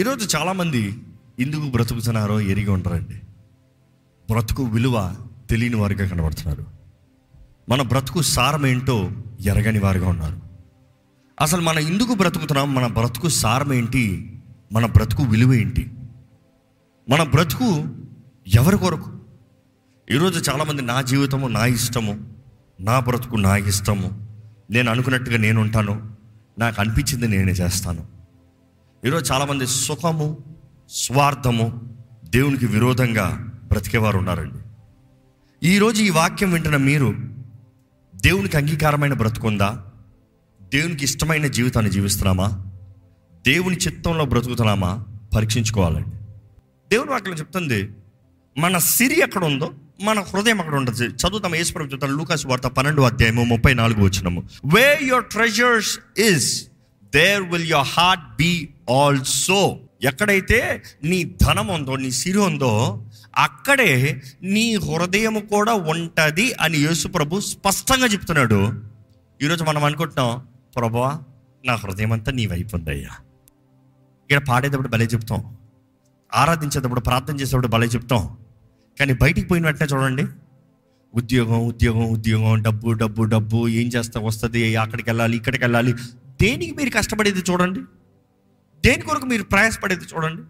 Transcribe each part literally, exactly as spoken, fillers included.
ఈరోజు చాలామంది ఎందుకు బ్రతుకుతున్నారో ఎరిగి ఉంటారండి. బ్రతుకు విలువ తెలియని వారిగా కనబడుతున్నారు. మన బ్రతుకు సారం ఏంటో ఎరగని వారిగా ఉన్నారు. అసలు మనం ఎందుకు బ్రతుకుతున్నాం, మన బ్రతుకు సారం ఏంటి, మన బ్రతుకు విలువ ఏంటి, మన బ్రతుకు ఎవరి కొరకు? ఈరోజు చాలామంది నా జీవితము నా ఇష్టము, నా బ్రతుకు నా ఇష్టము, నేను అనుకున్నట్టుగా నేను ఉంటాను, నాకు అనిపించింది నేనే చేస్తాను. ఈరోజు చాలామంది సుఖము స్వార్థము దేవునికి విరోధంగా బ్రతికేవారు ఉన్నారండి. ఈరోజు ఈ వాక్యం వింటున్న మీరు దేవునికి అంగీకారమైన బ్రతుకుందా? దేవునికి ఇష్టమైన జీవితాన్ని జీవిస్తున్నామా? దేవుని చిత్తంలో బ్రతుకుతున్నామా? పరీక్షించుకోవాలండి. దేవుని వాక్యం చెప్తుంది మన సిరి ఎక్కడ ఉందో మన హృదయం అక్కడ ఉండదు. చదువుతాం యేసుప్రభువు చెప్తారు లూకాసు వార్త పన్నెండు అధ్యాయము ముప్పై నాలుగు వచనము, where your treasures is there will your heart be also. ఎక్కడైతే నీ ధనం ఉందో నీ సిరి ఉందో అక్కడే నీ హృదయం కూడా ఉంటుంది అని యేసుప్రభు స్పష్టంగా చెప్తున్నాడు. ఈరోజు మనం అనుకుంటున్నాం, ప్రభువా నా హృదయం అంతా నీ వైపు ఉందయ్యా. ఇక్కడ పాడేటప్పుడు భలే చెప్తాం, ఆరాధించేటప్పుడు ప్రార్థన చేసేటప్పుడు భలే చెప్తాం, కానీ బయటికి పోయిన వెంటనే చూడండి ఉద్యోగం ఉద్యోగం ఉద్యోగం, డబ్బు డబ్బు డబ్బు, ఏం చేస్తా వస్తుంది, అక్కడికి వెళ్ళాలి ఇక్కడికి వెళ్ళాలి. దేనికి మీరు కష్టపడేది చూడండి, దేని కొరకు మీరు ప్రయాసపడేది చూడండి.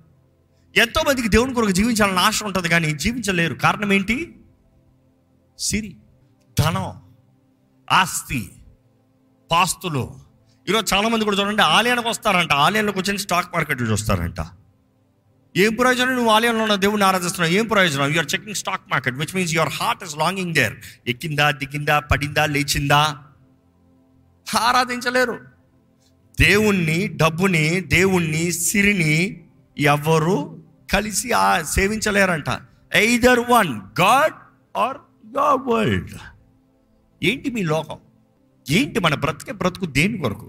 ఎంతోమందికి దేవుని కొరకు జీవించాలని ఆశ ఉంటుంది కానీ జీవించలేరు. కారణం ఏంటి? సిరి, ధనం, ఆస్తి, పాస్తులు. ఈరోజు చాలామంది కూడా చూడండి ఆలయానికి వస్తారంట, ఆలయానికి వచ్చి స్టాక్ మార్కెట్లు చూస్తారంట. ఏం ప్రయోజనం? నువ్వు ఆలయంలో ఉన్న దేవుడిని ఆరాధిస్తున్నావు, ఏం ప్రయోజనం? You're checking stock market, which means your heart is longing there. ఎక్కిందా దిగిందా పడిందా లేచిందా? ఆరాధించలేరు దేవుణ్ణి. డబ్బుని దేవుణ్ణి సిరిని ఎవరు కలిసి ఆ సేవించలేరంట. Either one God or your world. ఏంటి మీ లోకం? ఏంటి మన బ్రతికే బ్రతుకు? దేని కొరకు?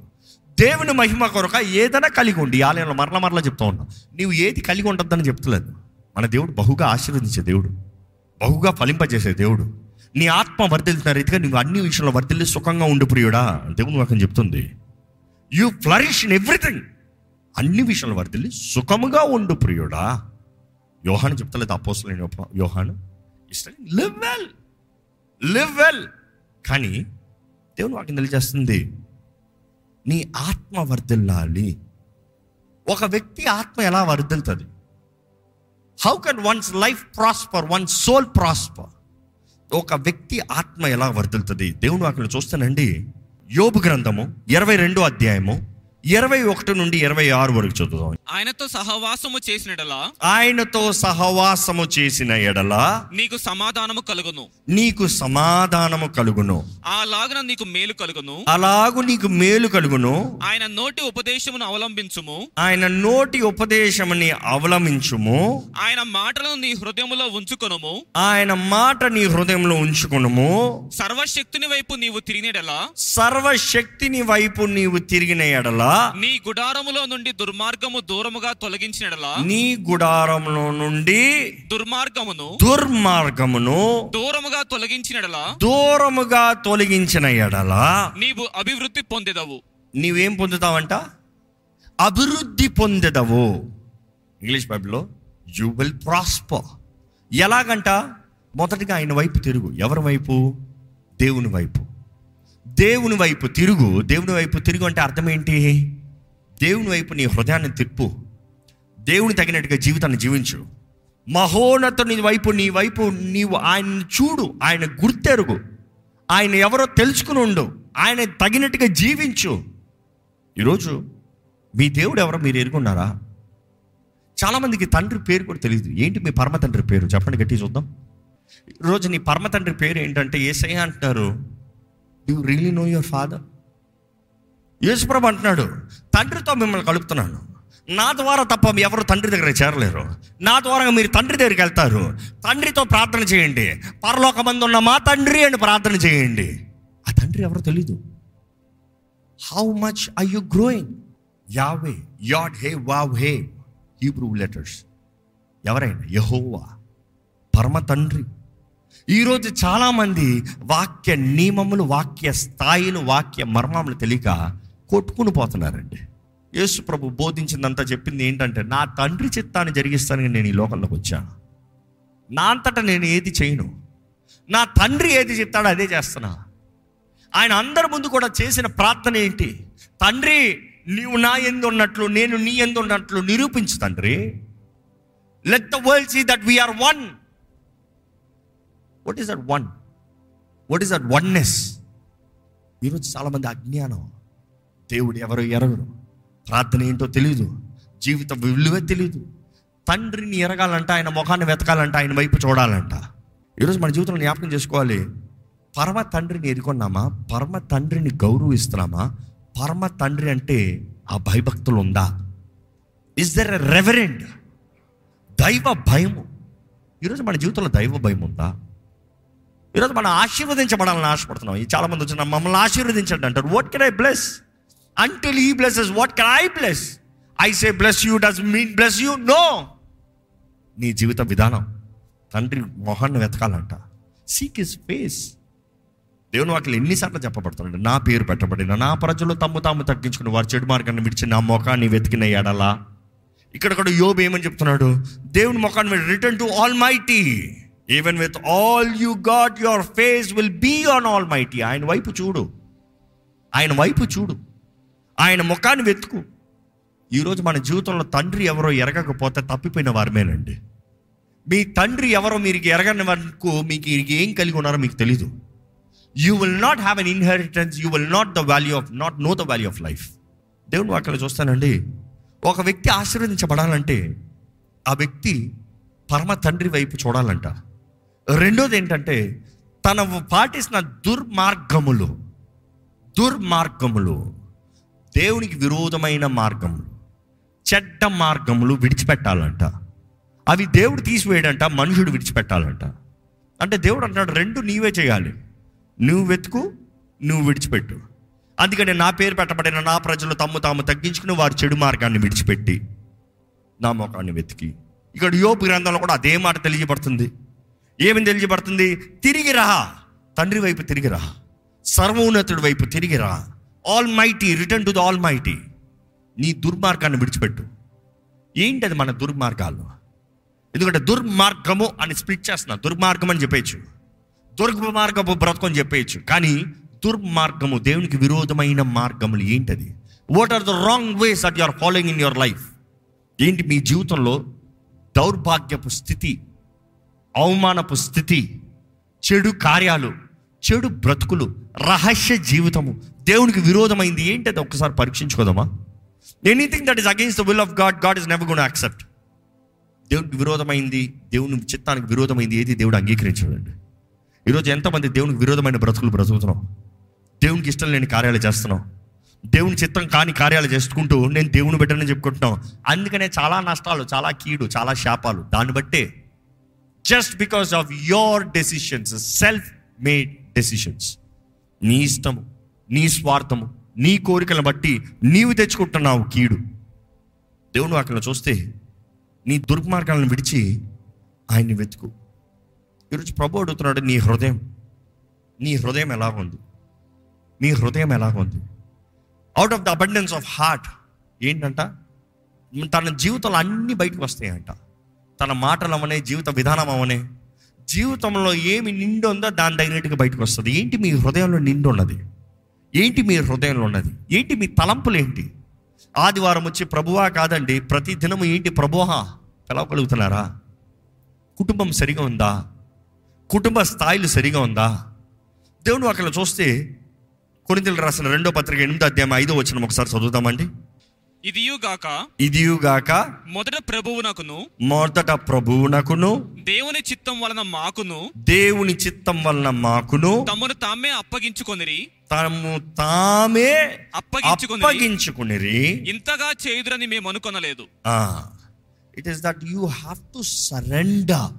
దేవుని మహిమ కొరక ఏదైనా కలిగి ఉండి. ఆలయంలో మరల మరలా చెప్తా ఉన్నా, నీవు ఏది కలిగి ఉంటుందని చెప్తలేదు. మన దేవుడు బహుగా ఆశీర్వదించే దేవుడు, బహుగా ఫలింపజేసే దేవుడు. నీ ఆత్మ వర్ధిల్లిన రీతిగా నువ్వు అన్ని విషయంలో వర్ధిల్లి సుఖంగా ఉండు ప్రియుడా. దేవుని వాక్యం చెప్తుంది యూ ఫ్లరిష్ ఇన్ ఎవ్రీథింగ్, అన్ని విషయంలో వర్ధిల్లి సుఖముగా ఉండు ప్రియుడా. యోహాను చెప్తలేదు, అపోస్తలుడైన యోహాను లివ్ వెల్ లివ్ వెల్ కానీ దేవుని వాక్యం తెలియజేస్తుంది నీ ఆత్మ వర్ధిల్లాలి. ఒక వ్యక్తి ఆత్మ ఎలా వర్ధిల్తుంది? How can one's life prosper, one soul prosper? ఒక వ్యక్తి ఆత్మ ఎలా వర్ధిల్తుంది? దేవుని వాక్యం చూస్తానండి. యోబు గ్రంథము ఇరవై రెండో అధ్యాయము ఇరవై ఒకటి నుండి ఇరవై ఆరు వరకు చదువుదాం. ఆయనతో సహవాసము చేసిన ఎడల ఆయనతో సహవాసము చేసిన ఎడల నీకు సమాధానము కలుగును, నీకు సమాధానము కలుగును, అలాగున నీకు మేలు కలుగును, అలాగు నీకు మేలు కలుగును. ఆయన నోటి ఉపదేశమును అవలంబించుము, ఆయన నోటి ఉపదేశముని అవలంబించుము, ఆయన మాటలను నీ హృదయములో ఉంచుకొనుము, ఆయన మాట నీ హృదయంలో ఉంచుకొనుము. సర్వశక్తిని వైపు నీవు తిరిగిన ఎడల, సర్వశక్తిని వైపు నీవు తిరిగిన ఎడల నీ గుడారములో నుండి దుర్మార్గము దూరముగా తొలగించినడలా నీ గుడారములో నుండి దుర్మార్గమును దుర్మార్గమును దూరముగా తొలగించినడలా దూరముగా తొలగించిన ఎడలా నీవు అభివృద్ధి పొందెదవు. నీవేం పొందుతావంట? అభివృద్ధి పొందెదవు. ఇంగ్లీష్ బైబిల్లో యూ విల్ ప్రాస్పర్. ఎలాగంట? మొదటిగా ఆయన వైపు తిరుగు. ఎవరి వైపు? దేవుని వైపు. దేవుని వైపు తిరుగు. దేవుని వైపు తిరుగు అంటే అర్థం ఏంటి? దేవుని వైపు నీ హృదయాన్ని తిప్పు, దేవుని తగినట్టుగా జీవితాన్ని జీవించు. మహోన్నతుని వైపు నీ వైపు నీవు ఆయన్ని చూడు, ఆయన గుర్తెరుగు, ఆయన ఎవరో తెలుసుకుని ఉండు, ఆయన తగినట్టుగా జీవించు. ఈరోజు మీ దేవుడు ఎవరో మీరు ఎరుగున్నారా? చాలామందికి తండ్రి పేరు కూడా తెలియదు. ఏంటి మీ పరమ తండ్రి పేరు? చెప్పండి గట్టి చూద్దాం. ఈరోజు నీ పరమ తండ్రి పేరు ఏంటంటే యేసయ్య అంటున్నారు. Do you really know your father? యేసుప్రభు అంటున్నాడు, తండ్రితో మిమ్మల్ని కలుపుతున్నాను. నా ద్వారా తప్ప ఎవరు తండ్రి దగ్గర చేరలేరు. నా ద్వారా మీరు తండ్రి దగ్గరికి వెళ్తారు. తండ్రితో ప్రార్థన చేయండి, పరలోకమందు ఉన్న మా తండ్రి అని ప్రార్థన చేయండి. ఆ తండ్రి ఎవరో తెలీదు. How much are you growing? Yahweh, Yod He Vav He, Hebrew letters. ఎవరైనా యెహోవా పరమ తండ్రి. ఈరోజు చాలామంది వాక్య నియమములు, వాక్య స్థాయిలు, వాక్య మర్మములు తెలియక కొట్టుకుని పోతున్నారండి. యేసు ప్రభు బోధించిందంతా చెప్పింది ఏంటంటే, నా తండ్రి చిత్తాన్ని జరిగిస్తానని నేను ఈ లోకంలోకి వచ్చాను. నా అంతటా నేను ఏది చేయను, నా తండ్రి ఏది చెప్తాడో అదే చేస్తున్నా. ఆయన అందరి ముందు కూడా చేసిన ప్రార్థన ఏంటి? తండ్రి, నీవు నా ఎందు ఉన్నట్లు నేను నీ ఎందు ఉన్నట్లు నిరూపించు తండ్రి. Let the world see that we are one. What is that one? What is that oneness? ఈరోజు చాలామంది అజ్ఞానం, దేవుడు ఎవరో ఎరగరు, ప్రార్థన ఏంటో తెలియదు, జీవిత విలువే తెలియదు. తండ్రిని ఎరగాలంట, ఆయన ముఖాన్ని వెతకాలంట, ఆయన వైపు చూడాలంట. ఈరోజు మన జీవితంలో జ్ఞాపకం చేసుకోవాలి, పరమ తండ్రిని ఎరుకున్నామా? పరమ తండ్రిని గౌరవిస్తున్నామా? పరమ తండ్రి అంటే ఆ భయభక్తులు ఉందా? Is there a reverend? దైవ భయము, ఈరోజు మన జీవితంలో దైవ భయం ఉందా? ఈరోజు మనం ఆశీర్వదించబడాలని ఆశపడుతున్నాం. ఈ చాలామంది వచ్చిన మమ్మల్ని ఆశీర్వదించండి అంటారు. What can I bless? Until he blesses, what can I bless? I say bless you doesn't mean bless you. No. నీ జీవిత విధానం తండ్రి మొహాన్ని వెతకాలంట. Seek his face. దేవుని వాక్యం ఎన్నిసార్లు చెప్పబడుతున్నాడు, నా పేరు పెట్టబడిన నా ప్రజలు తమ్ము తాము తగ్గించుకుని వారి చెడు మార్గాన్ని విడిచి నా మొఖాన్ని వెతికిన ఎడలా. ఇక్కడ కూడా యోబు ఏమని చెప్తున్నాడు? దేవుని మొఖాన్ని return to almighty. Even with all you got, your face will be on Almighty. ఆయన వైపు చూడు, ఆయన వైపు చూడు, ఆయన ముఖాన్ని వెతుకు. ఈరోజు మన జీవితంలో తండ్రి ఎవరో ఎరగకపోతే తప్పిపోయిన వారమేనండి. మీ తండ్రి ఎవరో మీరు ఎరగని వరకు మీకు ఏం కలిగి ఉన్నారో మీకు తెలీదు. You will not have an inheritance. You will not the value of not know the value of life. దేవుని వాక్యాలు చూస్తానండి, ఒక వ్యక్తి ఆశీర్వదించబడాలంటే ఆ వ్యక్తి పరమ తండ్రి వైపు చూడాలంట. రెండోది ఏంటంటే, తన పాటిస్తున్న దుర్మార్గములు దుర్మార్గములు దేవునికి విరోధమైన మార్గములు, చెడ్డ మార్గములు విడిచిపెట్టాలంట. అవి దేవుడు తీసివేయడంట, మనుషుడు విడిచిపెట్టాలంట. అంటే దేవుడు అంటున్నాడు, రెండు నీవే చేయాలి. నువ్వు వెతుకు, నువ్వు విడిచిపెట్టు. అందుకని నా పేరు పెట్టబడిన నా ప్రజలు తమ్ము తాము తగ్గించుకుని వారి చెడు మార్గాన్ని విడిచిపెట్టి నా ముఖాన్ని వెతికి. ఇక్కడ యోబు గ్రంథంలో కూడా అదే మాట తెలియబడుతుంది. ఏమని తెలియబడుతుంది? తిరిగి రా, తండ్రి వైపు తిరిగి రా, సర్వోన్నతుడి వైపు తిరిగి రా. Almighty, return to the almighty. నీ దుర్మార్గాన్ని విడిచిపెట్టు. ఏంటి అది? మన దుర్మార్గాలు. ఎందుకంటే దుర్మార్గము అని స్ప్లిట్ చేస్తున్నా. దుర్మార్గం అని చెప్పేయచ్చు, దుర్మార్గపు బ్రతుకు అని చెప్పేయచ్చు. కానీ దుర్మార్గము, దేవునికి విరోధమైన మార్గములు ఏంటది? What are the wrong ways that you are following in your life? ఏంటి మీ జీవితంలో దౌర్భాగ్యపు స్థితి, అవమానపు స్థితి, చెడు కార్యాలు, చెడు బ్రతుకులు, రహస్య జీవితము, దేవునికి విరోధమైంది ఏంటది? ఒక్కసారి పరీక్షించుకోదామా? Anything that is against the will of God, God is never gonna accept. దేవునికి విరోధమైంది, దేవుని చిత్తానికి విరోధమైంది ఏది దేవుడు అంగీకరించడండి. ఈరోజు ఎంతమంది దేవునికి విరోధమైన బ్రతుకులు బ్రతుకుతున్నాం, దేవునికి ఇష్టం లేని కార్యాలు చేస్తున్నాం, దేవుని చిత్తం కాని కార్యాలు చేసుకుంటూ నేను దేవుని బిడ్డనని చెప్పుకుంటున్నాం. అందుకనే చాలా నష్టాలు, చాలా కీడు, చాలా శాపాలు. దాన్ని బట్టే just because of your decisions, self made decisions. నీ ఇష్టము, నీ స్వార్థము, నీ కోరికలను బట్టి నీవు తెచ్చుకుంటున్నావు కీడు. దేవుని వాక్యంలో చూస్తే నీ దుర్మార్గాలను విడిచి ఆయన్ని వెతుకు. ఈరోజు ప్రభు అడుగుతున్నాడు, నీ హృదయం నీ హృదయం ఎలాగుంది? నీ హృదయం ఎలాగుంది? Out of the abundance of heart ఏంటంట? తన జీవితంలో అన్నీ బయటకు వస్తాయంట. తన మాటలు అవనే, జీవిత విధానం అవనే, జీవితంలో ఏమి నిండు ఉందో దాని తగినట్టుగా బయటకు వస్తుంది. ఏంటి మీ హృదయంలో నిండు ఉన్నది? ఏంటి మీ హృదయంలో ఉన్నది? ఏంటి మీ తలంపులు? ఏంటి? ఆదివారం వచ్చి ప్రభువా కాదండి, ప్రతి దినము ఏంటి ప్రభువా పిలవగలుగుతున్నారా? కుటుంబం సరిగా ఉందా? కుటుంబ స్థాయిలు సరిగా ఉందా? దేవుని అక్కడ చూస్తే కొరింథీయులకు రాసిన రెండో పత్రిక ఎనిమిదో అధ్యాయం ఐదో వచనం ఒకసారి చదువుతామండి. ఇదియుగాక ఇదియుగాక మొదట ప్రభువునకును మొదట ప్రభువునకును దేవుని చిత్తం వలన మాకును దేవుని చిత్తం వలన మాకును తమను తామే అప్పగించుకొనిరి తాము తామే అప్పగించుకొనిరి ఇంతగా చేయుదురని మేము అనుకొనలేదు. It is that you have to surrender.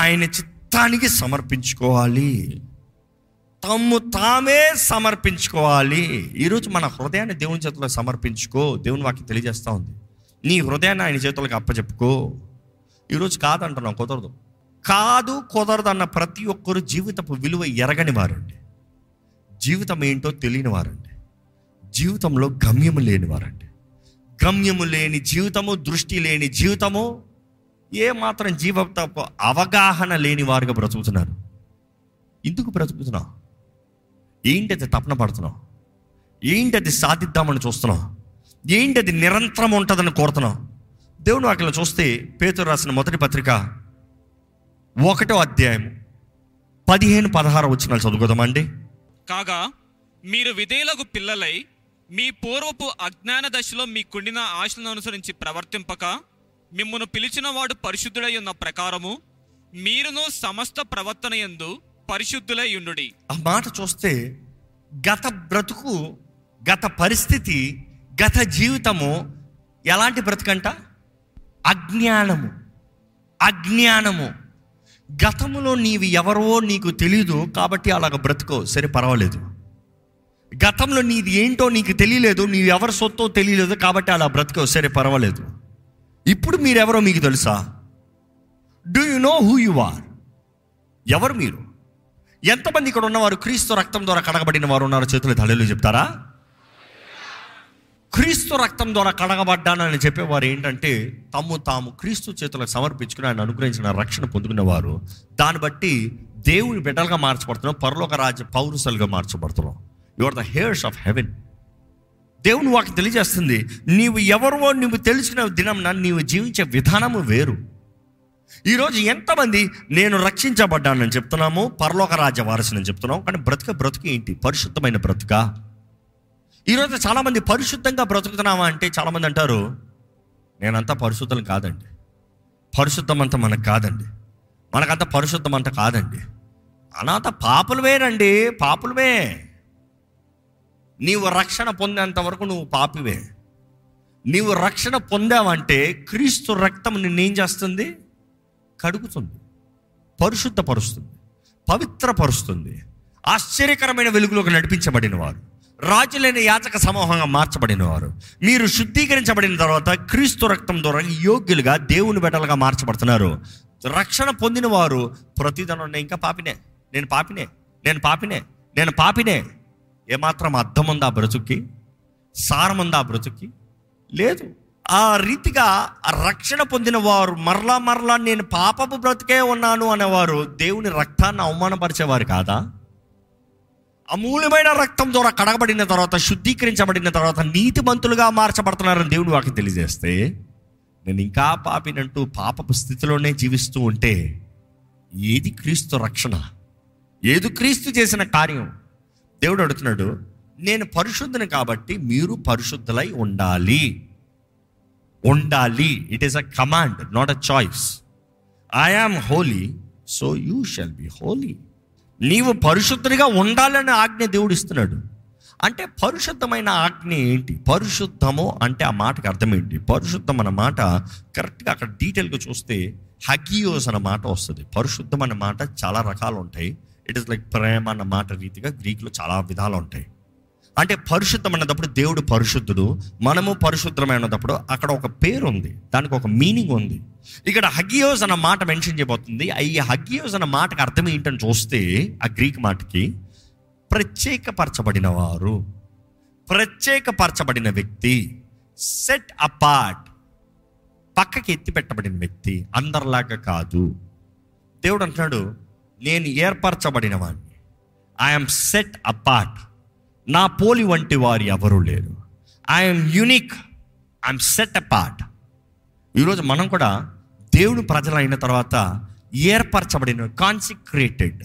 ఆయన చిత్తానికి సమర్పించుకోవాలి, తమ్ము తామే సమర్పించుకోవాలి. ఈరోజు మన హృదయాన్ని దేవుని చేతుల్లో సమర్పించుకో. దేవుని వాక్యం తెలియజేస్తూ ఉంది, నీ హృదయాన్ని ఆయన చేతులకు అప్పచెప్పుకో. ఈరోజు కాదంటున్నాం, కుదరదు కాదు కుదరదు అన్న ప్రతి ఒక్కరు జీవితపు విలువ ఎరగని వారండి, జీవితం ఏంటో తెలియని వారండి, జీవితంలో గమ్యము లేనివారండి. గమ్యము లేని జీవితము, దృష్టి లేని జీవితము, ఏ మాత్రం జీవితపు అవగాహన లేని వారుగా బ్రతుకుతున్నారు. ఎందుకు బ్రతుకుతున్నావు? ఏంటది తపన పడుతున్నావు? ఏంటది సాధిద్దామని చూస్తున్నావు? ఏంటది నిరంతరం ఉంటుందని కోరుతున్నావు? దేవుని వాక్యం చూస్తే పేతురు రాసిన మొదటి పత్రిక ఒకటో అధ్యాయం పదిహేను పదహారు వచనాలు చదువుకుందామండి. కాగా మీరు విధేయులకు పిల్లలై మీ పూర్వపు అజ్ఞాన దశలో మీకుండిన ఆశలను అనుసరించి ప్రవర్తింపక మిమ్మును పిలిచిన వాడు పరిశుద్ధుడై ఉన్న ప్రకారము మీరును సమస్త ప్రవర్తన యందు పరిశుద్ధులై ఉండుడి. ఆ మాట చూస్తే గత బ్రతుకు, గత పరిస్థితి, గత జీవితము ఎలాంటి బ్రతుకంట? అజ్ఞానము. అజ్ఞానము. గతంలో నీవి ఎవరో నీకు తెలీదు కాబట్టి అలాగ బ్రతుకో, సరే పర్వాలేదు. గతంలో నీది ఏంటో నీకు తెలియలేదు, నీవు ఎవరి సొత్తో తెలియలేదు కాబట్టి అలా బ్రతుకో, సరే పర్వాలేదు. ఇప్పుడు మీరెవరో మీకు తెలుసా? Do you know who you are? ఎవరు మీరు? ఎంతమంది ఇక్కడ ఉన్నవారు క్రీస్తు రక్తం ద్వారా కడగబడిన వారు ఉన్నారో చేతులు తల్లిలో చెప్తారా? క్రీస్తు రక్తం ద్వారా కడగబడ్డానని చెప్పేవారు ఏంటంటే తమ్ము తాము క్రీస్తు చేతులకు సమర్పించుకుని ఆయన అనుగ్రహించిన రక్షణ పొందుకునేవారు. దాన్ని బట్టి దేవుని బిడ్డలుగా మార్చబడుతున్నాం, పరలోక రాజ్య పౌరుషులుగా మార్చబడుతున్నాం. You are the heirs of heaven. దేవుని వాక్యం తెలియజేస్తుంది, నీవు ఎవరో నువ్వు తెలిసిన దినంన నీవు జీవించే విధానము వేరు. ఈరోజు ఎంతమంది నేను రక్షించబడ్డానని చెప్తున్నాము, పరలోక రాజ్య వారసుని చెప్తున్నాము, కానీ బ్రతుక బ్రతుకు ఏంటి? పరిశుద్ధమైన బ్రతుక? ఈరోజు చాలామంది పరిశుద్ధంగా బ్రతుకుతున్నామా అంటే చాలామంది అంటారు నేనంతా పరిశుద్ధం కాదండి, పరిశుద్ధం అంతా మనకు కాదండి, మనకంత పరిశుద్ధం అంతా కాదండి, అనంత పాపులమేనండి, పాపులమే. నీవు రక్షణ పొందేంత వరకు నువ్వు పాపివే. నీవు రక్షణ పొందావంటే క్రీస్తు రక్తం నిన్నేం చేస్తుంది? కడుగుతుంది, పరిశుద్ధపరుస్తుంది, పవిత్రపరుస్తుంది. ఆశ్చర్యకరమైన వెలుగులోకి నడిపించబడిన వారు, రాజులైన యాజక సమూహంగా మార్చబడిన వారు, మీరు శుద్ధీకరించబడిన తర్వాత క్రీస్తు రక్తం ద్వారా యోగ్యులుగా దేవుని బిడ్డలుగా మార్చబడుతున్నారు. రక్షణ పొందిన వారు ప్రతిదినం నేను ఇంకా పాపినే, నేను పాపినే, నేను పాపినే, నేను పాపినే. ఏమాత్రం అర్థం ఉందా బ్రతుక్కి? సారం ఉందా బ్రతుక్కి? లేదు. ఆ రీతిగా రక్షణ పొందిన వారు మరలా మరలా నేను పాపపు బ్రతికే ఉన్నాను అనేవారు దేవుని రక్తాన్ని అవమానపరిచేవారు కాదా? అమూల్యమైన రక్తం ద్వారా కడగబడిన తర్వాత, శుద్ధీకరించబడిన తర్వాత నీతిమంతులుగా మార్చబడుతున్నారని దేవుడు వాకి తెలియజేస్తే, నేను ఇంకా పాపినంటూ పాపపు స్థితిలోనే జీవిస్తూ ఉంటే ఏది క్రీస్తు రక్షణ? ఏది క్రీస్తు చేసిన కార్యం? దేవుడు అడుగుతున్నాడు, నేను పరిశుద్ధుని కాబట్టి మీరు పరిశుద్ధులై ఉండాలి. ఉండాలి. It is a command, not a choice. I am holy so you shall be holy. నీవు పరిశుద్ధునిగా ఉండాలనే ఆజ్ఞ దేవుడు ఇస్తున్నాడు. అంటే పరిశుద్ధమైన ఆజ్ఞ ఏంటి? పరిశుద్ధము అంటే ఆ మాటకు అర్థం ఏంటి? పరిశుద్ధం అన్న మాట కరెక్ట్గా అక్కడ డీటెయిల్గా చూస్తే హగియోస్ అన్న మాట వస్తుంది. పరిశుద్ధం అన్న మాట చాలా రకాలు ఉంటాయి. ఇట్ ఈస్ లైక్ ప్రేమ అన్న మాట రీతిగా గ్రీకులో చాలా విధాలు ఉంటాయి. అంటే పరిశుద్ధం అన్నప్పుడు దేవుడు పరిశుద్ధుడు, మనము పరిశుద్ధమైనప్పుడు అక్కడ ఒక పేరు ఉంది, దానికి ఒక మీనింగ్ ఉంది. ఇక్కడ హగియోస్ అన్న మాట మెన్షన్ చేయబోతుంది. ఈ హగియోస్ అన్న మాటకు అర్థం ఏంటని చూస్తే ఆ గ్రీక్ మాటకి ప్రత్యేకపరచబడిన వారు, ప్రత్యేకపరచబడిన వ్యక్తి, సెట్ అపార్ట్, పక్కకి ఎత్తి పెట్టబడిన వ్యక్తి, అందరిలాగా కాదు. దేవుడు అంటున్నాడు, నేను ఏర్పరచబడిన వాడిని, ఐఎమ్ సెట్ అపార్ట్, నా పోలి వంటి వారు ఎవరూ లేరు. I'm unique, I'm set apart. ఈరోజు మనం కూడా దేవుని ప్రజలైన తర్వాత ఏర్పరచబడిన, కాన్సిక్రేటెడ్,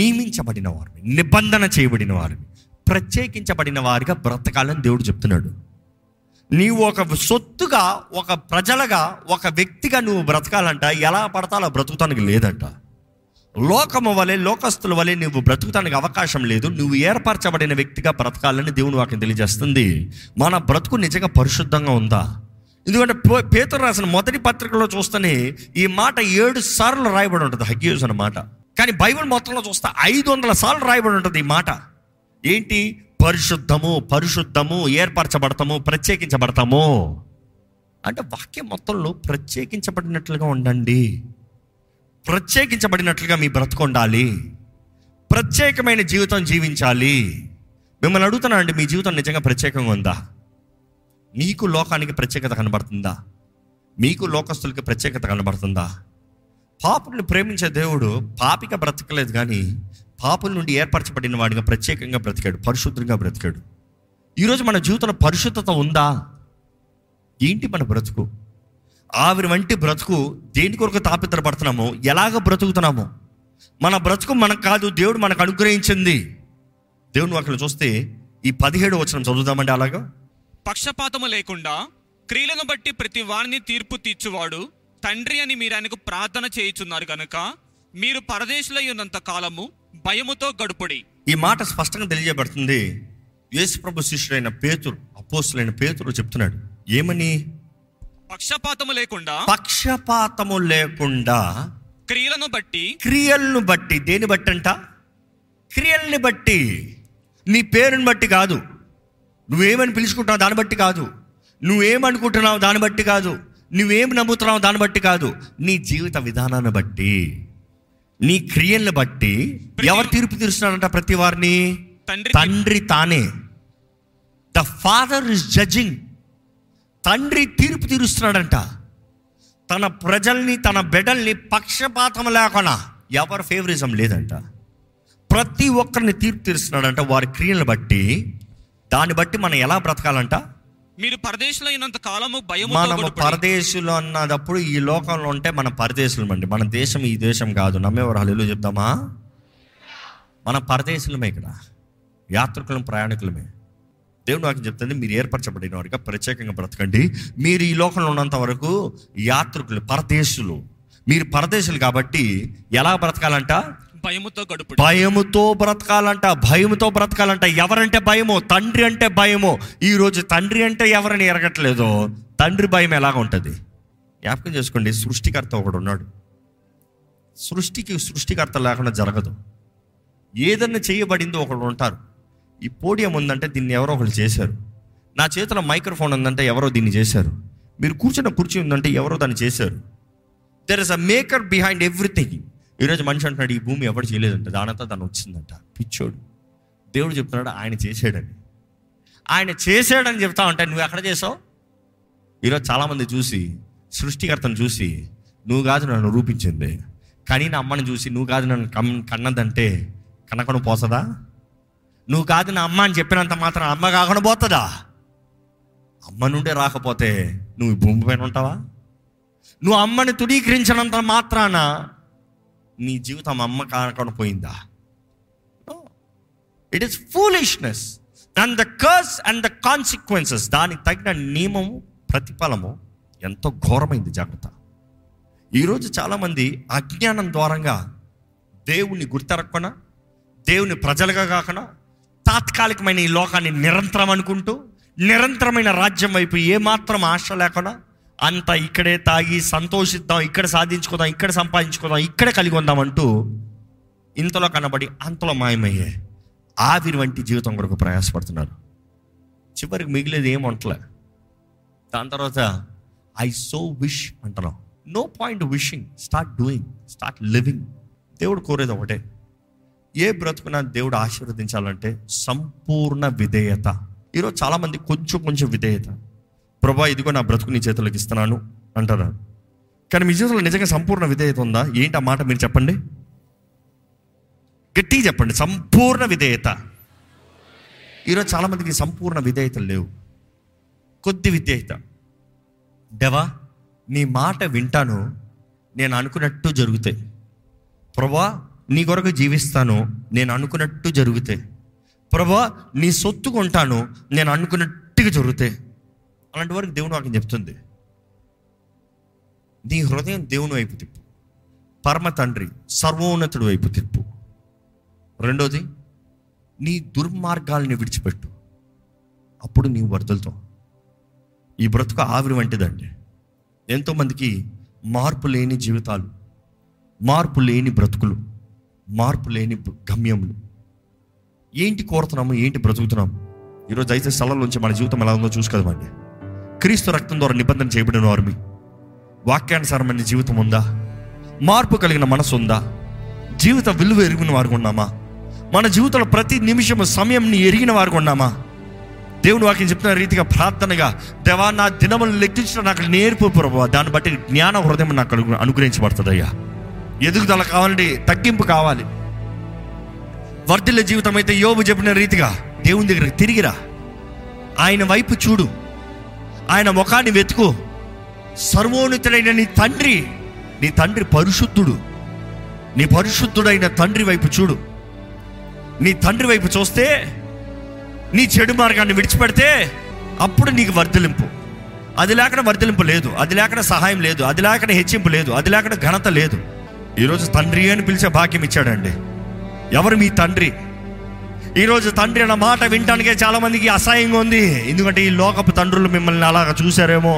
నియమించబడిన వారిని, నిబంధన చేయబడిన వారిని, ప్రత్యేకించబడిన వారిగా బ్రతకాలని దేవుడు చెప్తున్నాడు. నీవు ఒక సొత్తుగా, ఒక ప్రజలుగా, ఒక వ్యక్తిగా నువ్వు బ్రతకాలంట. ఎలా పడతా అలా బ్రతుకుతానికి లేదంట. లోకము వలె, లోకస్తుల వలె నువ్వు బ్రతుకుతానికి అవకాశం లేదు. నువ్వు ఏర్పరచబడిన వ్యక్తిగా బ్రతకాలని దేవుని వాక్యం తెలియజేస్తుంది. మన బ్రతుకు నిజంగా పరిశుద్ధంగా ఉందా? ఎందుకంటే పేతురు రాసిన మొదటి పత్రికలో చూస్తేనే ఈ మాట ఏడు సార్లు రాయబడి ఉంటుంది, హగ్గియోస్ అన్న మాట. కానీ బైబిల్ మొత్తంలో చూస్తే ఐదు వందల సార్లు రాయబడి ఉంటుంది ఈ మాట. ఏంటి? పరిశుద్ధము, పరిశుద్ధము, ఏర్పరచబడతాము, ప్రత్యేకించబడతాము. అంటే వాక్యం మొత్తంలో ప్రత్యేకించబడినట్లుగా ఉండండి, ప్రత్యేకించబడినట్లుగా మీ బ్రతుకు ఉండాలి, ప్రత్యేకమైన జీవితం జీవించాలి. మిమ్మల్ని అడుగుతున్నా అండి, మీ జీవితం నిజంగా ప్రత్యేకంగా ఉందా? మీకు లోకానికి ప్రత్యేకత కనబడుతుందా? మీకు లోకస్తులకి ప్రత్యేకత కనబడుతుందా? పాపుల్ని ప్రేమించే దేవుడు పాపిగా బ్రతకలేదు, కానీ పాపుల నుండి ఏర్పరచబడిన వాడిగా ప్రత్యేకంగా బ్రతికాడు, పరిశుద్ధంగా బ్రతికాడు. ఈరోజు మన జీవితంలో పరిశుద్ధత ఉందా? ఏంటి మన బ్రతుకు? ఆవిరి వంటి బ్రతుకు దేని కొరకు తాపితరపడుతున్నామో, ఎలాగ బ్రతుకుతున్నామో, మన బ్రతుకు మనకు కాదు, దేవుడు మనకు అనుగ్రహించింది. దేవుని వాక్యం చూస్తే ఈ పదిహేడు వచనం చదువుదామండి. అలాగా పక్షపాతము లేకుండా క్రియలను బట్టి ప్రతి వాణిని తీర్పు తీర్చువాడు తండ్రి అని మీరు ఆయనకు ప్రార్థన చేయుచున్నారు కనుక మీరు పరదేశులై ఉన్నంత కాలము భయముతో గడుపుడి. ఈ మాట స్పష్టంగా తెలియబడుతుంది. యేసుప్రభు శిష్యుడైన పేతురు, అపోస్తులైన పేతురు చెప్తున్నాడు ఏమని? పక్షపాతము లేకుండా పక్షపాతము లేకుండా క్రియలను బట్టి క్రియలను బట్టి దేని బట్టి అంట? క్రియల్ని బట్టి, నీ పేరుని బట్టి కాదు, నువ్వేమని పిలుచుకుంటున్నావు దాన్ని బట్టి కాదు, నువ్వేమనుకుంటున్నావు దాన్ని బట్టి కాదు, నువ్వేం నమ్ముతున్నావు దాన్ని బట్టి కాదు, నీ జీవిత విధానాన్ని బట్టి, నీ క్రియల్ని బట్టి ఎవరు తీర్పు తీరుస్తున్నారంట? ప్రతి వారిని తండ్రి తానే. The father is judging. తండ్రి తీర్పు తీరుస్తున్నాడంట తన ప్రజల్ని, తన బిడ్డల్ని పక్షపాతం లేకుండా. ఎవరి ఫేవరిజం లేదంట, ప్రతి ఒక్కరిని తీర్పు తీరుస్తున్నాడంట వారి క్రియలను బట్టి. దాన్ని బట్టి మనం ఎలా బ్రతకాలంట? మీరు పరదేశులు అయినంత కాలము భయం. మనం పరదేశులు అన్నప్పుడు ఈ లోకంలో ఉంటే మనం పరదేశులమండి. మన దేశం ఈ దేశం కాదు. నమ్మేవారు హల్లెలూయా చెప్తామా? మనం పరదేశులమే, ఇక్కడ యాత్రికులం, ప్రయాణికులమే. దేవుడు వాక్యం చెప్తుంది, మీరు ఏర్పరచబడిన వారిగా ప్రత్యేకంగా బ్రతకండి. మీరు ఈ లోకంలో ఉన్నంత వరకు యాత్రికులు, పరదేశులు. మీరు పరదేశులు కాబట్టి ఎలా బ్రతకాలంట? భయముతో గడుపు, భయముతో బ్రతకాలంట, భయముతో బ్రతకాలంట. ఎవరంటే భయమో? తండ్రి అంటే భయమో. ఈరోజు తండ్రి అంటే ఎవరిని ఎరగట్లేదో తండ్రి భయం ఎలాగ ఉంటుంది? జ్ఞాపకం చేసుకోండి, సృష్టికర్త ఒకడు ఉన్నాడు. సృష్టికి సృష్టికర్త లేకుండా జరగదు. ఏదన్నా చేయబడిందో ఒకడు ఉంటారు. ఈ పోడియం ఉందంటే దీన్ని ఎవరో ఒకరు చేశారు. నా చేతిలో మైక్రోఫోన్ ఉందంటే ఎవరో దీన్ని చేశారు. మీరు కూర్చున్న కుర్చీ ఉందంటే ఎవరో దాన్ని చేశారు. There is a maker behind everything. ఈరోజు మనిషి అంటున్నాడు, ఈ భూమి ఎవరు చేయలేదంట, దానంతా దాన్ని వచ్చిందంట. పిచ్చోడు. దేవుడు చెప్తున్నాడు ఆయన చేశాడని. ఆయన చేశాడని చెప్తా ఉంటే నువ్వు ఎక్కడ చేసావు? ఈరోజు చాలామంది చూసి, సృష్టికర్తను చూసి, నువ్వు కాదు నన్ను రూపించింది, కానీ నా అమ్మని చూసి నువ్వు కాదు నన్ను కమ్ కన్నదంటే కనకను పోసదా? నువ్వు కాదు నా అమ్మ అని చెప్పినంత మాత్రం అమ్మ కాకుండా పోతుందా? అమ్మ నుండే రాకపోతే నువ్వు ఈ భూమి పైన ఉంటావా? నువ్వు అమ్మని తుడీకరించినంత మాత్రాన నీ జీవితం అమ్మ కాకుండా పోయిందా? It is foolishness and the curse and the consequences. దానికి తగిన నియమము, ప్రతిఫలము ఎంతో ఘోరమైంది. జాగ్రత్త. ఈరోజు చాలామంది అజ్ఞానం ద్వారంగా దేవుణ్ణి గుర్తెరక్కకుండా, దేవుని ప్రజలుగా కాకుండా, తాత్కాలికమైన ఈ లోకాన్ని నిరంతరం అనుకుంటూ, నిరంతరమైన రాజ్యం వైపు ఏమాత్రం ఆశ లేకుండా, అంత ఇక్కడే తాగి సంతోషిద్దాం, ఇక్కడ సాధించుకుందాం, ఇక్కడ సంపాదించుకుందాం, ఇక్కడ కలిగి ఉందాం అంటూ ఇంతలో కనబడి అంతలో మాయమయ్యే ఆవిరి వంటి జీవితం కొరకు ప్రయాసపడుతున్నారు. చివరికి మిగిలేదు ఏం వంటలే. దాని తర్వాత ఐ సో విష్ అంటున్నాం. No point wishing, start doing, start living. దేవుడు కోరేది ఒకటే, ఏ బ్రతుకున దేవుడు ఆశీర్వదించాలంటే సంపూర్ణ విధేయత. ఈరోజు చాలామంది కొంచెం కొంచెం విధేయత. ప్రభా ఇదిగో నా బ్రతుకు నీ చేతులకు ఇస్తున్నాను అంటారు. కానీ మీ జీవితంలో నిజంగా సంపూర్ణ విధేయత ఉందా? ఏంటి ఆ మాట మీరు చెప్పండి, గట్టిగా చెప్పండి, సంపూర్ణ విధేయత. ఈరోజు చాలామందికి సంపూర్ణ విధేయత లేవు, కొద్ది విధేయత. దేవా నీ మాట వింటాను, నేను అనుకున్నట్టు జరుగుతాయి. ప్రభా నీ కొరకు జీవిస్తాను, నేను అనుకున్నట్టు జరుగుతాయి. ప్రభా నీ సొత్తు కొంటాను, నేను అనుకున్నట్టుగా జరుగుతాయి. అలాంటి వరకు దేవుని వాక్యం చెప్తుంది, నీ హృదయం దేవుని వైపు తిప్పు, పరమ తండ్రి సర్వోన్నతుడి వైపు తిప్పు. రెండోది, నీ దుర్మార్గాల్ని విడిచిపెట్టు, అప్పుడు నీవు వర్ధలుతావు. ఈ బ్రతుకు ఆవిరి వంటిదండి. ఎంతోమందికి మార్పు లేని జీవితాలు, మార్పు లేని బ్రతుకులు, మార్పు లేని గమ్యములు. ఏంటి కోరుతున్నాము, ఏంటి బ్రతుకుతున్నాము? ఈరోజు అయితే స్థలంలోంచి మన జీవితం ఎలా ఉందో చూసుకోదండి. క్రీస్తు రక్తం ద్వారా నిబంధన చేయబడిన వారిని, వాక్యానుసారమైన జీవితం ఉందా? మార్పు కలిగిన మనసు ఉందా? జీవిత విలువ ఎరిగిన వారు ఉన్నామా? మన జీవితంలో ప్రతి నిమిషము సమయంని ఎరిగిన వారు ఉన్నామా? దేవుని వాక్యం చెప్తున్న రీతిగా ప్రార్థనగా, దేవా నా దినములను లెక్కించడం నాకు నేర్పు ప్రభువా, దాన్ని బట్టి జ్ఞాన హృదయం నాకు అనుగ్రహించబడుతుందయ్యా. ఎదుగుదల కావాలంటే తగ్గింపు కావాలి. వర్ధిల్ల జీవితం అయితే యోబు చెప్పిన రీతిగా దేవుని దగ్గరికి తిరిగిరా, ఆయన వైపు చూడు, ఆయన ముఖాన్ని వెతుకు. సర్వోన్నతుడైన నీ తండ్రి, నీ తండ్రి పరిశుద్ధుడు, నీ పరిశుద్ధుడైన తండ్రి వైపు చూడు. నీ తండ్రి వైపు చూస్తే, నీ చెడు మార్గాన్ని విడిచిపెడితే అప్పుడు నీకు వర్ధలింపు. అది లేకుండా వర్ధలింపు లేదు, అది లేకుండా సహాయం లేదు, అది లేకుండా హెచ్చింపు లేదు, అది లేకుండా ఘనత లేదు. ఈరోజు తండ్రి అని పిలిచే భాగ్యం ఇచ్చాడండి. ఎవరు మీ తండ్రి? ఈరోజు తండ్రి అన్న మాట వినటానికే చాలామందికి అసహ్యంగా ఉంది. ఎందుకంటే ఈ లోకపు తండ్రులు మిమ్మల్ని అలాగ చూశారేమో,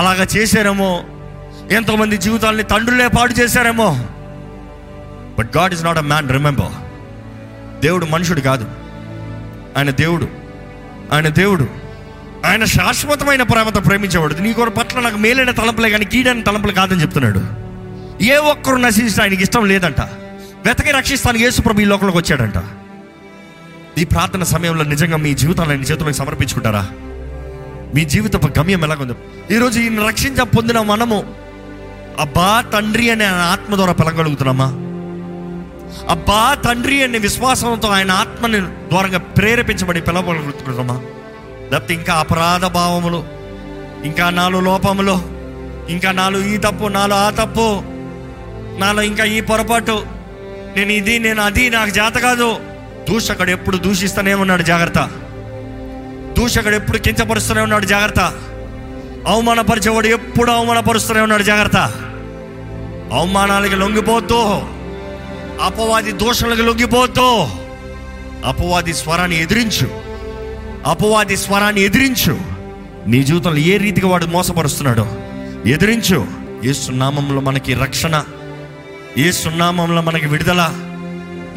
అలాగ చేశారేమో, ఎంతోమంది జీవితాలని తండ్రులే పాడు చేశారేమో. But God is not a man, remember. దేవుడు మనుషుడు కాదు, ఆయన దేవుడు. ఆయన దేవుడు, ఆయన శాశ్వతమైన ప్రేమతో ప్రేమించేవాడు. నీ కొర పట్ల నాకు మేలైన తలంపులే కానీ కీడైన తలంపులు కాదని చెప్తున్నాడు. ఏ ఒక్కరు నశించడం ఆయనకి ఇష్టం లేదంట. వెతకి రక్షిస్తాను యేసుప్రభు ఈ లోకంలోకి వచ్చాడంట. ఈ ప్రార్థన సమయంలో నిజంగా మీ జీవితాన్ని ఆయన చేతులకు సమర్పించుకుంటారా? మీ జీవిత గమ్యం ఎలాగుందో. ఈరోజు ఈయన రక్షించ పొందిన మనము అబ్బా తండ్రి అనే ఆయన ఆత్మ ద్వారా పిలగలుగుతున్నామా? అబ్బా తండ్రి అనే విశ్వాసంతో ఆయన ఆత్మని ద్వారంగా ప్రేరేపించబడి పిలవగలుగుతున్నామా? లేకపోతే ఇంకా అపరాధ భావములు, ఇంకా నాలో లోపములు, ఇంకా నాలో ఈ తప్పు, నాలో ఆ తప్పు, నాలో ఇంకా ఈ పొరపాటు, నేను ఇది, నేను అది, నాకు జాత కాదు. దూషకుడు ఎప్పుడు దూషిస్తూనే ఉన్నాడు, జాగ్రత్త. దూషకుడు ఎప్పుడు కించపరుస్తూనే ఉన్నాడు, జాగ్రత్త. అవమానపరిచేవాడు ఎప్పుడు అవమానపరుస్తూనే ఉన్నాడు, జాగ్రత్త. అవమానాలకి లొంగిపోతూ, అపవాది దోషాలకు లొంగిపోతూ, అపవాది స్వరాన్ని ఎదిరించు, అపవాది స్వరాన్ని ఎదిరించు. నీ జీవితంలో ఏ రీతిగా వాడు మోసపరుస్తున్నాడో ఎదిరించు. యేసు నామంలో మనకి రక్షణ, యేసు నామంలో మనకి విడుదల,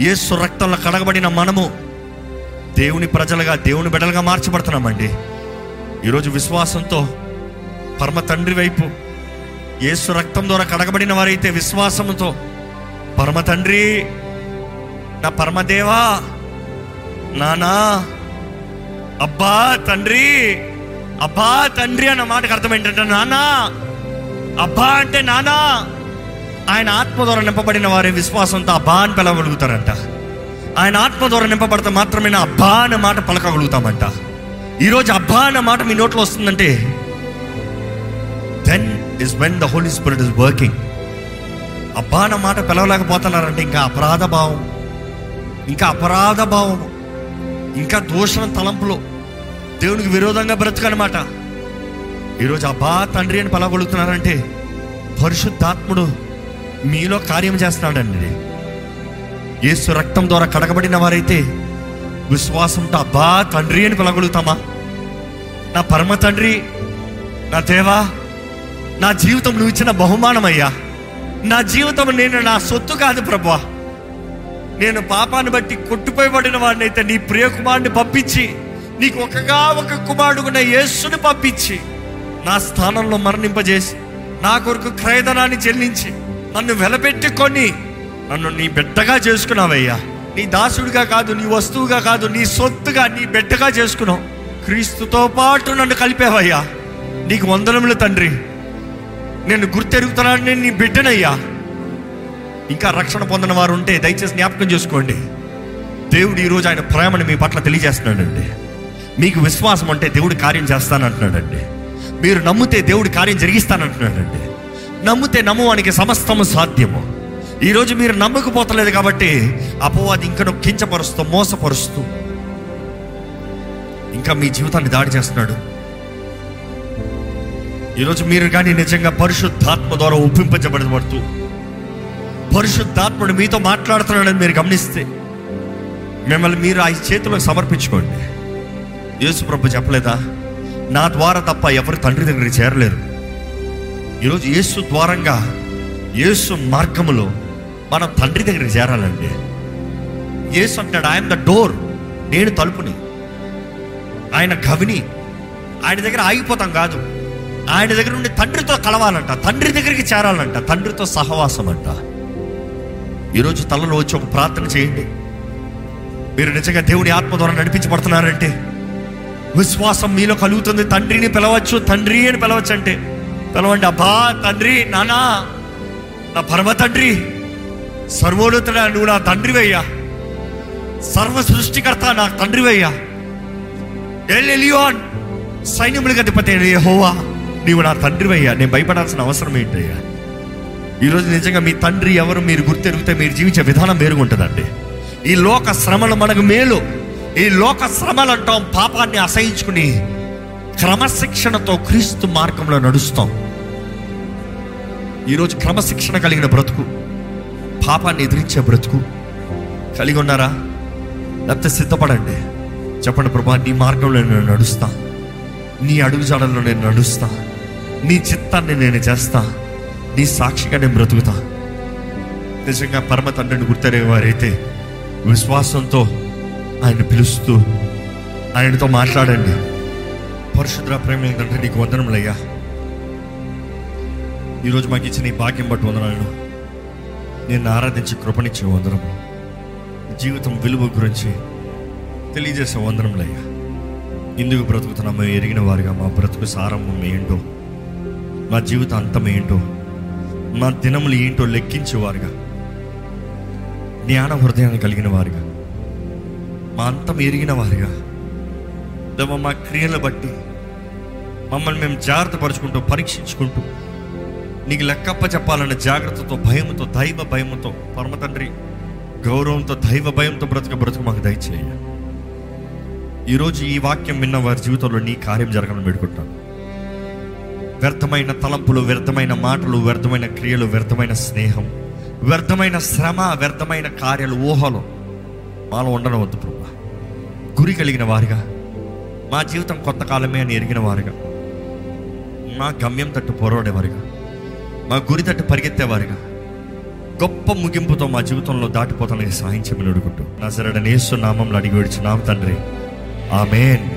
యేసు రక్తంలో కడగబడిన మనము దేవుని ప్రజలుగా, దేవుని బిడ్డలుగా మార్చబడుతున్నామండి. ఈరోజు విశ్వాసంతో పరమ తండ్రి వైపు, యేసు రక్తం ద్వారా కడగబడిన వారైతే విశ్వాసంతో పరమ తండ్రి, నా పరమదేవా, నానా, అబ్బా తండ్రి. అబ్బా తండ్రి అన్న మాటకు అర్థం ఏంటంటే నానా. అబ్బా అంటే నానా. ఆయన ఆత్మ ద్వారా నింపబడిన వారి విశ్వాసంతో అబ్బా అని పిలవగలుగుతారంట. ఆయన ఆత్మ ద్వారా నింపబడితే మాత్రమే అబ్బా అనే మాట పలకగలుగుతామంట. ఈరోజు అబ్బా అన్న మాట మీ నోట్లో వస్తుందంటే then is when the Holy Spirit is working. అబ్బా అన్న మాట పిలవలేకపోతున్నారంటే ఇంకా అపరాధ భావం, ఇంకా అపరాధ భావం, ఇంకా దోషణ తలంపులో దేవునికి విరోధంగా బ్రతుకనమాట. ఈరోజు అబ్బా తండ్రి అని పిలవగలుగుతున్నారంటే పరిశుద్ధాత్ముడు మీలో కార్యం చేస్తున్నాడండి. యేసు రక్తం ద్వారా కడగబడిన వారైతే విశ్వాసంతో అబ్బా తండ్రి అని పిలవగలుగుతామా? నా పరమ తండ్రి, నా దేవా, నా జీవితం నువ్వు ఇచ్చిన బహుమానమయ్యా. నా జీవితం నేను నా సొత్తు కాదు ప్రభువా. నేను పాపాన్ని బట్టి కొట్టుపోయబడిన వాడిని అయితే నీ ప్రియకుమారుని పంపించి, నీకు ఒకగా ఒక కుమారుడుకున్న యేసుని పంపించి, నా స్థానంలో మరణింపజేసి, నా కొరకు క్రయధనాన్ని చెల్లించి, నన్ను వెలబెట్టుకొని నన్ను నీ బిడ్డగా చేసుకున్నావయ్యా. నీ దాసుడిగా కాదు, నీ వస్తువుగా కాదు, నీ సొత్తుగా, నీ బిడ్డగా చేసుకున్నావు. క్రీస్తుతో పాటు నన్ను కలిపేవయ్యా. నీకు వందనములు తండ్రి. నేను గుర్తెరుగుతున్నాను, నేను నీ బిడ్డనయ్యా. ఇంకా రక్షణ పొందిన వారు ఉంటే దయచేసి జ్ఞాపకం చేసుకోండి. దేవుడు ఈరోజు ఆయన ప్రేమను మీ పట్ల తెలియజేస్తున్నాడండి. మీకు విశ్వాసం అంటే దేవుడు కార్యం చేస్తానంటున్నాడండి. మీరు నమ్మితే దేవుడు కార్యం జరిగిస్తానంటున్నాడండి. నమ్మితే నమ్మువానికి సమస్తము సాధ్యము. ఈరోజు మీరు నమ్మకపోతలేదు కాబట్టి అపవాది ఇంకను కించపరుస్తూ, మోసపరుస్తూ ఇంకా మీ జీవితాన్ని దాడి చేస్తున్నాడు. ఈరోజు మీరు కానీ నిజంగా పరిశుద్ధాత్మ ద్వారా ఒప్పింపజబడబడుతూ, పరిశుద్ధాత్ముడు మీతో మాట్లాడుతున్నాడని మీరు గమనిస్తే మిమ్మల్ని మీరు ఆ చేతిలో సమర్పించుకోండి. యేసు ప్రభు చెప్పలేదా, నా ద్వారా తప్ప ఎవరు తండ్రి దగ్గరికి చేరలేరు. ఈరోజు యేసు ద్వారంగా, యేసు మార్గములో మనం తండ్రి దగ్గరికి చేరాలండి. యేసు అంటాడు, ఐఎమ్ ద డోర్, నేను తలుపుని. ఆయన గవిని. ఆయన దగ్గర ఆగిపోతాం కాదు, ఆయన దగ్గర నుండి తండ్రితో కలవాలంట, తండ్రి దగ్గరికి చేరాలంట, తండ్రితో సహవాసం అంట. ఈరోజు తలలో వచ్చి ఒక ప్రార్థన చేయండి. మీరు నిజంగా దేవుడి ఆత్మ ద్వారా నడిపించబడుతున్నారంటే విశ్వాసం మీలో కలుగుతుంది. తండ్రిని పిలవచ్చు, తండ్రి అని పిలవచ్చు, అంటే పిలవండి అబ్బా తండ్రి, నానా, నా పరమ తండ్రి, సర్వోన్నతుడా నువ్వు నా తండ్రివయ్యా, సర్వ సృష్టికర్త నా తండ్రివయ్యా, ఎల్ ఎలియోన్ సైన్యములకు అధిపతి యెహోవా నీవు నా తండ్రివయ్యా, నేను భయపడాల్సిన అవసరం ఏంటయ్యా. ఈరోజు నిజంగా మీ తండ్రి ఎవరు మీరు గుర్తెరిగితే మీరు జీవించే విధానం వేరుగుంటుందండి. ఈ లోక శ్రమలు మనకు మేలు. ఈ లోక శ్రమలు అంటాం పాపాన్ని అసహించుకుని క్రమశిక్షణతో క్రీస్తు మార్గంలో నడుస్తాం. ఈరోజు క్రమశిక్షణ కలిగిన బ్రతుకు, పాపాన్ని ఎదిరించే బ్రతుకు కలిగి ఉన్నారా? లేకపోతే సిద్ధపడండి, చెప్పండి ప్రభా నీ మార్గంలో నేను నడుస్తా, నీ అడుగుజాడల్లో నేను నడుస్తా, నీ చిత్తాన్ని నేను చేస్తా, నీ సాక్షిగా నేను బ్రతుకుతా. నిజంగా పరమ తండ్రిని గుర్తెరిగేవారైతే విశ్వాసంతో ఆయన పిలుస్తూ ఆయనతో మాట్లాడండి. పరిశుద్ధ ప్రేమ తండ్రి నీకు వందనములయ్యా, ఈరోజు మాకు ఇచ్చిన ఈ భాగ్యం బట్టి వందనాలను, నేను ఆరాధించి కృపణించే వందనము, జీవితం విలువ గురించి తెలియజేసే వందనములయ్యా. ఇందుకు బ్రతుకుతున్నామో ఎరిగిన వారిగా మా బ్రతుకు సారంభం ఏంటో, మా జీవిత అంతం ఏంటో, మా దినములు ఏంటో లెక్కించేవారుగా, జ్ఞాన హృదయాన్ని కలిగిన వారుగా, మా అంతం ఎరిగిన వారుగా, మా క్రియలు బట్టి మమ్మల్ని మేము జాగ్రత్త పరుచుకుంటూ పరీక్షించుకుంటూ నీకు లెక్కప్ప చెప్పాలన్న జాగ్రత్తతో, భయంతో, దైవ భయంతో, పరమ తండ్రి గౌరవంతో, దైవ భయంతో బ్రతుక బ్రతుకు మాకు దయచేయ. ఈరోజు ఈ వాక్యం విన్న వారి జీవితంలో నీ కార్యం జరగాలని పెట్టుకుంటాను. వ్యర్థమైన తలంపులు, వ్యర్థమైన మాటలు, వ్యర్థమైన క్రియలు, వ్యర్థమైన స్నేహం, వ్యర్థమైన శ్రమ, వ్యర్థమైన కార్యాలు, ఊహలు మాలో ఉండడం వద్దు ప్రభా. గురి కలిగిన వారుగా, మా జీవితం కొంతకాలమే అని ఎరిగిన వారుగా, మా గమ్యం తట్టు పోరాడేవారుగా, మా గురి తట్టు పరిగెత్తేవారుగా, గొప్ప ముగింపుతో మా జీవితంలో దాటిపోతానికి సాయం చేయమని అడుగుకుంటూ నజరేయుడైన యేసు నామములో అడిగి వేడుచున్నాము తండ్రి, ఆమేన్.